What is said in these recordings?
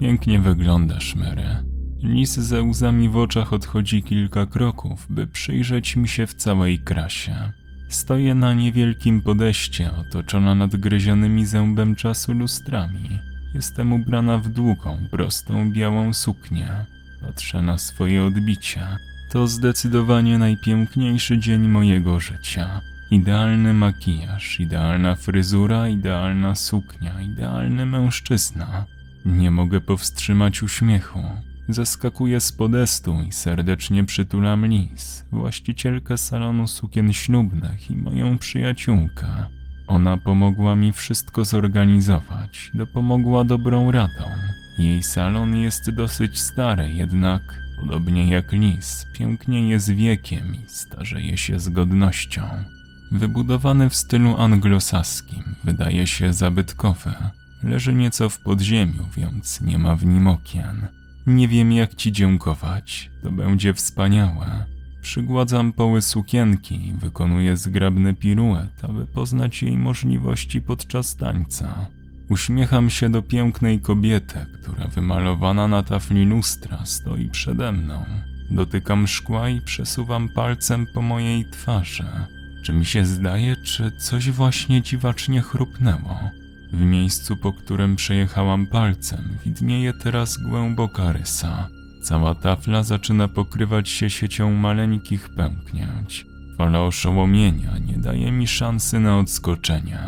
Pięknie wyglądasz, Mary. Lis ze łzami w oczach odchodzi kilka kroków, by przyjrzeć mi się w całej krasie. Stoję na niewielkim podejście, otoczona nadgryzionymi zębem czasu lustrami. Jestem ubrana w długą, prostą, białą suknię. Patrzę na swoje odbicia. To zdecydowanie najpiękniejszy dzień mojego życia. Idealny makijaż, idealna fryzura, idealna suknia, idealny mężczyzna. Nie mogę powstrzymać uśmiechu. Zaskakuję z podestu i serdecznie przytulam Liz, właścicielkę salonu sukien ślubnych i moją przyjaciółkę. Ona pomogła mi wszystko zorganizować, dopomogła dobrą radą. Jej salon jest dosyć stary, jednak podobnie jak Liz, pięknieje z wiekiem i starzeje się z godnością. Wybudowany w stylu anglosaskim, wydaje się zabytkowy. Leży nieco w podziemiu, więc nie ma w nim okien. Nie wiem, jak ci dziękować, to będzie wspaniałe. Przygładzam poły sukienki i wykonuję zgrabny piruet, aby poznać jej możliwości podczas tańca. Uśmiecham się do pięknej kobiety, która wymalowana na tafli lustra stoi przede mną. Dotykam szkła i przesuwam palcem po mojej twarzy. Czy mi się zdaje, czy coś właśnie dziwacznie chrupnęło? W miejscu, po którym przejechałam palcem, widnieje teraz głęboka rysa. Cała tafla zaczyna pokrywać się siecią maleńkich pęknięć. Fala oszołomienia nie daje mi szansy na odskoczenie.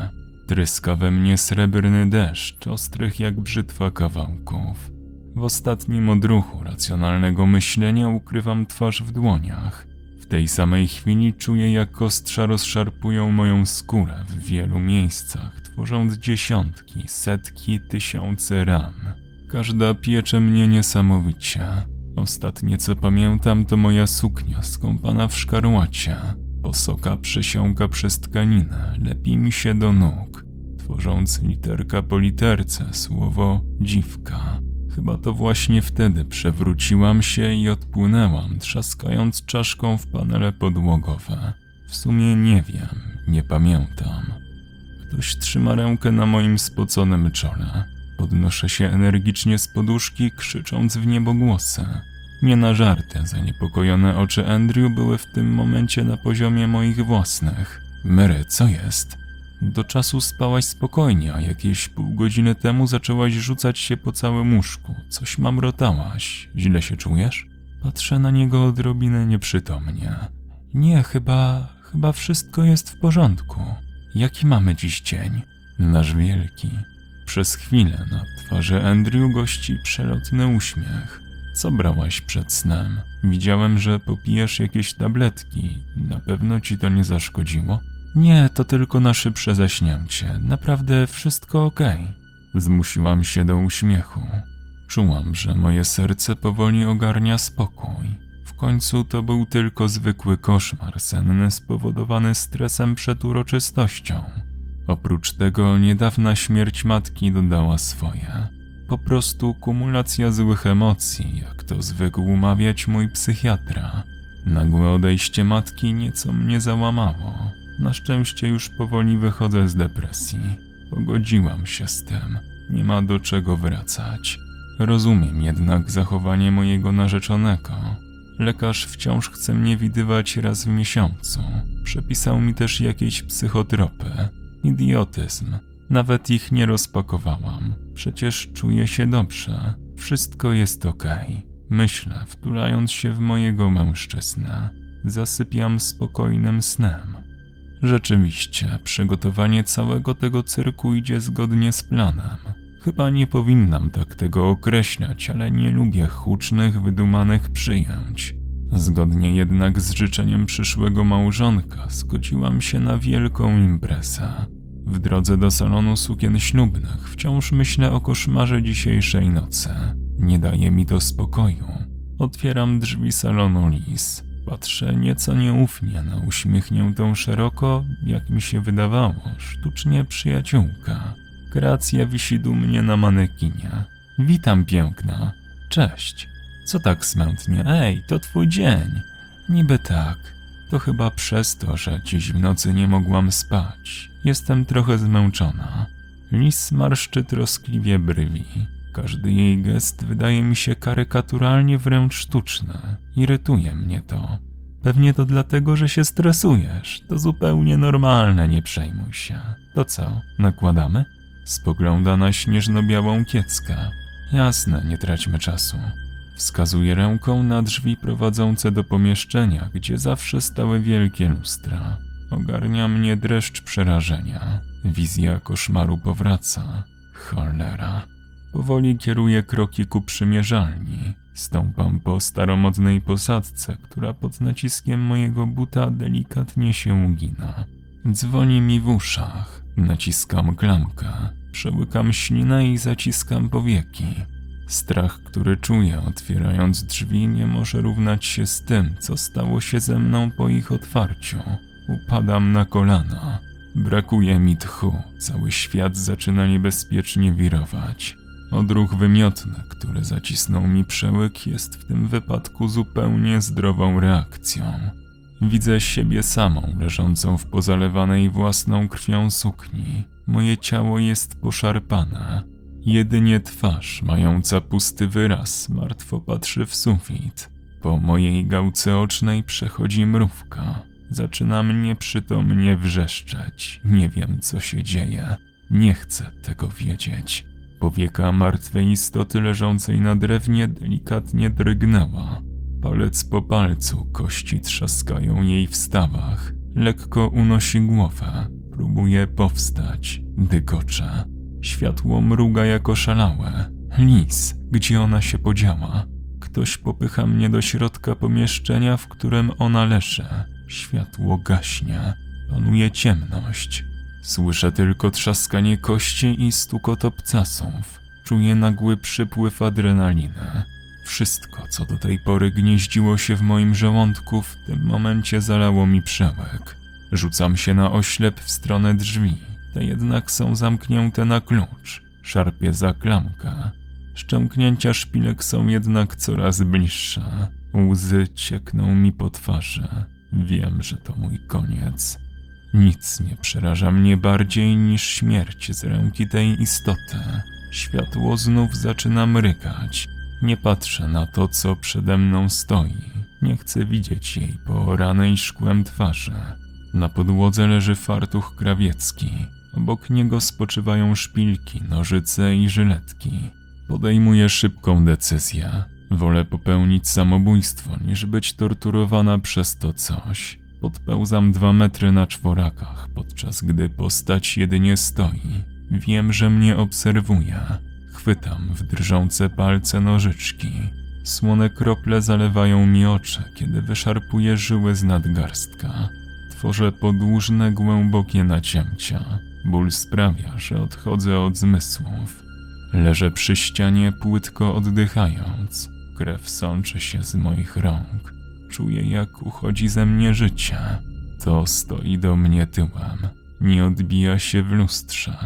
Tryska we mnie srebrny deszcz, ostrych jak brzytwa kawałków. W ostatnim odruchu racjonalnego myślenia ukrywam twarz w dłoniach. W tej samej chwili czuję, jak ostrza rozszarpują moją skórę w wielu miejscach, tworząc dziesiątki, setki, tysiące ran. Każda piecze mnie niesamowicie. Ostatnie, co pamiętam, to moja suknia skąpana w szkarłacie. Posoka przesiąka przez tkaninę, lepi mi się do nóg, tworząc literka po literce słowo dziwka. Chyba to właśnie wtedy przewróciłam się i odpłynęłam, trzaskając czaszką w panele podłogowe. W sumie nie wiem, nie pamiętam. Ktoś trzyma rękę na moim spoconym czole. Podnoszę się energicznie z poduszki, krzycząc w niebogłosy. Nie na żarty, zaniepokojone oczy Andrew były w tym momencie na poziomie moich własnych. Mary, co jest? Do czasu spałaś spokojnie, a jakieś pół godziny temu zaczęłaś rzucać się po całym łóżku. Coś mamrotałaś. Źle się czujesz? Patrzę na niego odrobinę nieprzytomnie. Nie, chyba wszystko jest w porządku. Jaki mamy dziś dzień? Nasz wielki. Przez chwilę na twarzy Andrew gości przelotny uśmiech. Co brałaś przed snem? Widziałem, że popijesz jakieś tabletki. Na pewno ci to nie zaszkodziło? Nie, to tylko na szybsze zaśnięcie. Naprawdę wszystko okej. Zmusiłam się do uśmiechu. Czułam, że moje serce powoli ogarnia spokój. W końcu to był tylko zwykły koszmar senny spowodowany stresem przed uroczystością. Oprócz tego niedawna śmierć matki dodała swoje. Po prostu kumulacja złych emocji, jak to zwykł mawiać mój psychiatra. Nagłe odejście matki nieco mnie załamało. Na szczęście już powoli wychodzę z depresji. Pogodziłam się z tym. Nie ma do czego wracać. Rozumiem jednak zachowanie mojego narzeczonego. Lekarz wciąż chce mnie widywać raz w miesiącu. Przepisał mi też jakieś psychotropy. Idiotyzm. Nawet ich nie rozpakowałam. Przecież czuję się dobrze. Wszystko jest okej. Myślę, wtulając się w mojego mężczyznę. Zasypiam spokojnym snem. Rzeczywiście, przygotowanie całego tego cyrku idzie zgodnie z planem. Chyba nie powinnam tak tego określać, ale nie lubię hucznych, wydumanych przyjęć. Zgodnie jednak z życzeniem przyszłego małżonka zgodziłam się na wielką imprezę. W drodze do salonu sukien ślubnych wciąż myślę o koszmarze dzisiejszej nocy. Nie daje mi to spokoju. Otwieram drzwi salonu Liz. Patrzę nieco nieufnie na uśmiechniętą szeroko, jak mi się wydawało, sztucznie przyjaciółkę. Kreacja wisi dumnie na manekinie. Witam, piękna. Cześć. Co tak smętnie? Ej, to twój dzień. Niby tak. To chyba przez to, że dziś w nocy nie mogłam spać. Jestem trochę zmęczona. Lis marszczy troskliwie brwi. Każdy jej gest wydaje mi się karykaturalnie wręcz sztuczny. Irytuje mnie to. Pewnie to dlatego, że się stresujesz. To zupełnie normalne, nie przejmuj się. To co, nakładamy? Spogląda na śnieżno-białą kieckę. Jasne, nie traćmy czasu. Wskazuje ręką na drzwi prowadzące do pomieszczenia, gdzie zawsze stały wielkie lustra. Ogarnia mnie dreszcz przerażenia. Wizja koszmaru powraca. Cholera. Powoli kieruję kroki ku przymierzalni. Stąpam po staromodnej posadzce, która pod naciskiem mojego buta delikatnie się ugina. Dzwoni mi w uszach. Naciskam klamkę. Przełykam ślinę i zaciskam powieki. Strach, który czuję otwierając drzwi, nie może równać się z tym, co stało się ze mną po ich otwarciu. Upadam na kolana. Brakuje mi tchu. Cały świat zaczyna niebezpiecznie wirować. Odruch wymiotny, który zacisnął mi przełyk, jest w tym wypadku zupełnie zdrową reakcją. Widzę siebie samą leżącą w pozalewanej własną krwią sukni. Moje ciało jest poszarpane. Jedynie twarz, mająca pusty wyraz, martwo patrzy w sufit. Po mojej gałce ocznej przechodzi mrówka. Zaczyna mnie przytomnie wrzeszczeć. Nie wiem, co się dzieje. Nie chcę tego wiedzieć. Powieka martwej istoty leżącej na drewnie delikatnie drgnęła. Palec po palcu kości trzaskają jej w stawach. Lekko unosi głowę. Próbuje powstać. Dygocze. Światło mruga jako szalałe. Lis, gdzie ona się podziała? Ktoś popycha mnie do środka pomieszczenia, w którym ona leży. Światło gaśnie. Panuje ciemność. Słyszę tylko trzaskanie kości i stukot obcasów. Czuję nagły przypływ adrenaliny. Wszystko, co do tej pory gnieździło się w moim żołądku, w tym momencie zalało mi przełek. Rzucam się na oślep w stronę drzwi. Te jednak są zamknięte na klucz. Szarpię za klamkę. Szczęknięcia szpilek są jednak coraz bliższe. Łzy ciekną mi po twarzy. Wiem, że to mój koniec. Nic nie przeraża mnie bardziej niż śmierć z ręki tej istoty. Światło znów zaczyna mrygać. Nie patrzę na to, co przede mną stoi. Nie chcę widzieć jej pooranej szkłem twarzy. Na podłodze leży fartuch krawiecki. Obok niego spoczywają szpilki, nożyce i żyletki. Podejmuję szybką decyzję. Wolę popełnić samobójstwo, niż być torturowana przez to coś. Podpełzam 2 metry na czworakach, podczas gdy postać jedynie stoi. Wiem, że mnie obserwuje. Chwytam w drżące palce nożyczki. Słone krople zalewają mi oczy, kiedy wyszarpuję żyły z nadgarstka. Tworzę podłużne, głębokie nacięcia. Ból sprawia, że odchodzę od zmysłów. Leżę przy ścianie, płytko oddychając. Krew sączy się z moich rąk. Czuję, jak uchodzi ze mnie życie. To stoi do mnie tyłem. Nie odbija się w lustrze.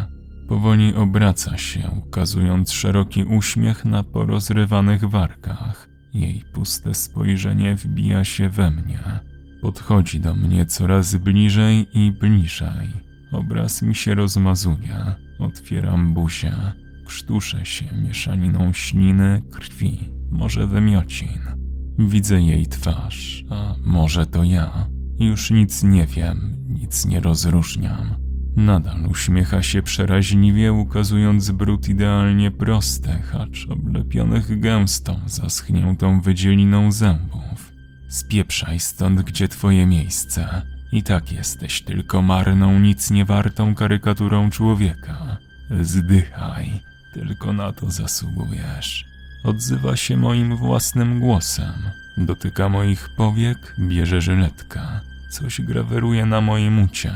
Powoli obraca się, ukazując szeroki uśmiech na porozrywanych wargach. Jej puste spojrzenie wbija się we mnie. Podchodzi do mnie coraz bliżej i bliżej. Obraz mi się rozmazuje. Otwieram buzię. Krztuszę się mieszaniną śliny, krwi, może wymiocin. Widzę jej twarz, a może to ja. Już nic nie wiem, nic nie rozróżniam. Nadal uśmiecha się przeraźliwie, ukazując brud idealnie prostych, acz oblepionych gęstą, zaschniętą wydzieliną zębów. Spieprzaj stąd, gdzie twoje miejsce. I tak jesteś tylko marną, nic nie wartą karykaturą człowieka. Zdychaj, tylko na to zasługujesz. Odzywa się moim własnym głosem. Dotyka moich powiek, bierze żyletkę. Coś graweruje na moim ucie.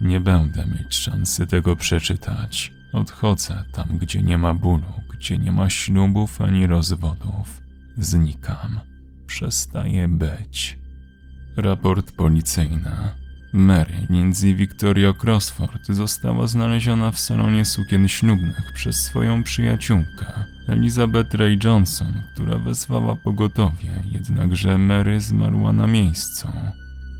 Nie będę mieć szansy tego przeczytać. Odchodzę tam, gdzie nie ma bólu, gdzie nie ma ślubów ani rozwodów. Znikam. Przestaję być. Raport policyjny. Mary Nancy Victoria Crossford została znaleziona w salonie sukien ślubnych przez swoją przyjaciółkę, Elizabeth Ray Johnson, która wezwała pogotowie, jednakże Mary zmarła na miejscu.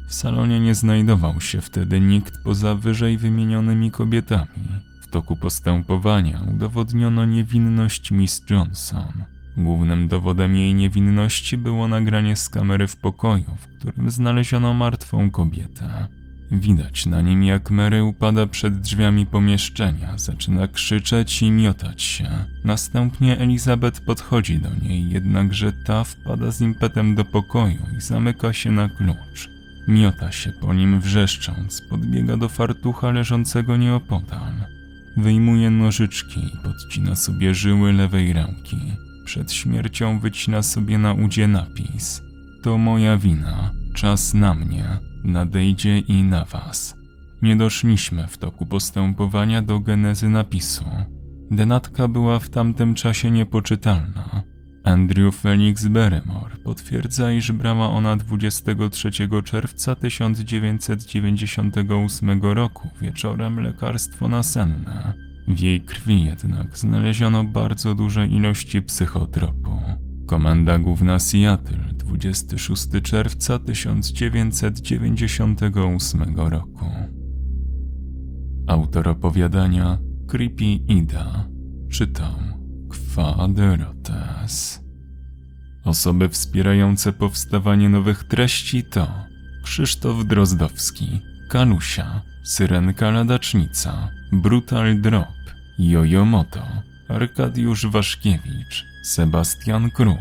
W salonie nie znajdował się wtedy nikt poza wyżej wymienionymi kobietami. W toku postępowania udowodniono niewinność Miss Johnson. Głównym dowodem jej niewinności było nagranie z kamery w pokoju, w którym znaleziono martwą kobietę. Widać na nim, jak Mary upada przed drzwiami pomieszczenia, zaczyna krzyczeć i miotać się. Następnie Elizabeth podchodzi do niej, jednakże ta wpada z impetem do pokoju i zamyka się na klucz. Miota się po nim wrzeszcząc, podbiega do fartucha leżącego nieopodal. Wyjmuje nożyczki i podcina sobie żyły lewej ręki. Przed śmiercią wycina sobie na udzie napis: to moja wina, czas na mnie, nadejdzie i na was. Nie doszliśmy w toku postępowania do genezy napisu. Denatka była w tamtym czasie niepoczytalna. Andrew Felix Barrymore potwierdza, iż brała ona 23 czerwca 1998 roku wieczorem lekarstwo nasenne. W jej krwi jednak znaleziono bardzo duże ilości psychotropu. Komenda Główna Seattle, 26 czerwca 1998 roku. Autor opowiadania Creepy Ida. Czytał Kwa Dorotes. Osoby wspierające powstawanie nowych treści to Krzysztof Drozdowski, Kalusia, Syrenka Ladacznica, Brutal Drop, Jojo Moto, Arkadiusz Waszkiewicz, Sebastian Król,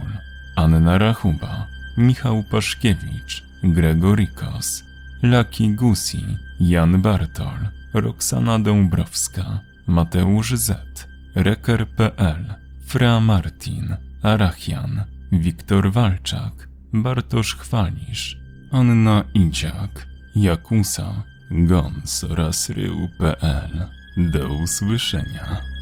Anna Rachuba, Michał Paszkiewicz, Gregorikos, Lucky Goose, Jan Bartol, Roxana Dąbrowska, Mateusz Z., Reker.pl, Fra Martin, Arachian, Wiktor Walczak, Bartosz Chwalisz, Anna Idziak, Jakusa, Gons oraz rył.pl. Do usłyszenia.